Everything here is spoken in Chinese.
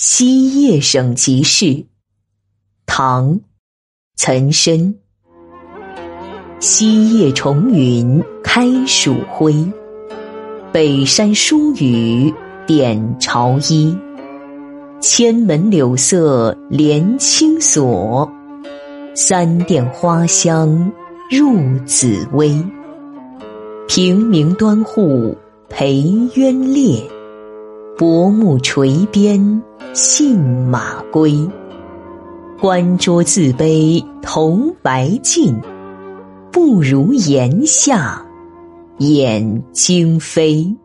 西叶省集市，唐·岑参。西叶重云开曙晖，北山疏雨点潮衣。千门柳色连青锁，三殿花香入紫微。平明端户陪鸳列，薄暮垂鞭信马归。观桌自悲头白尽，不如檐下眼睛飞。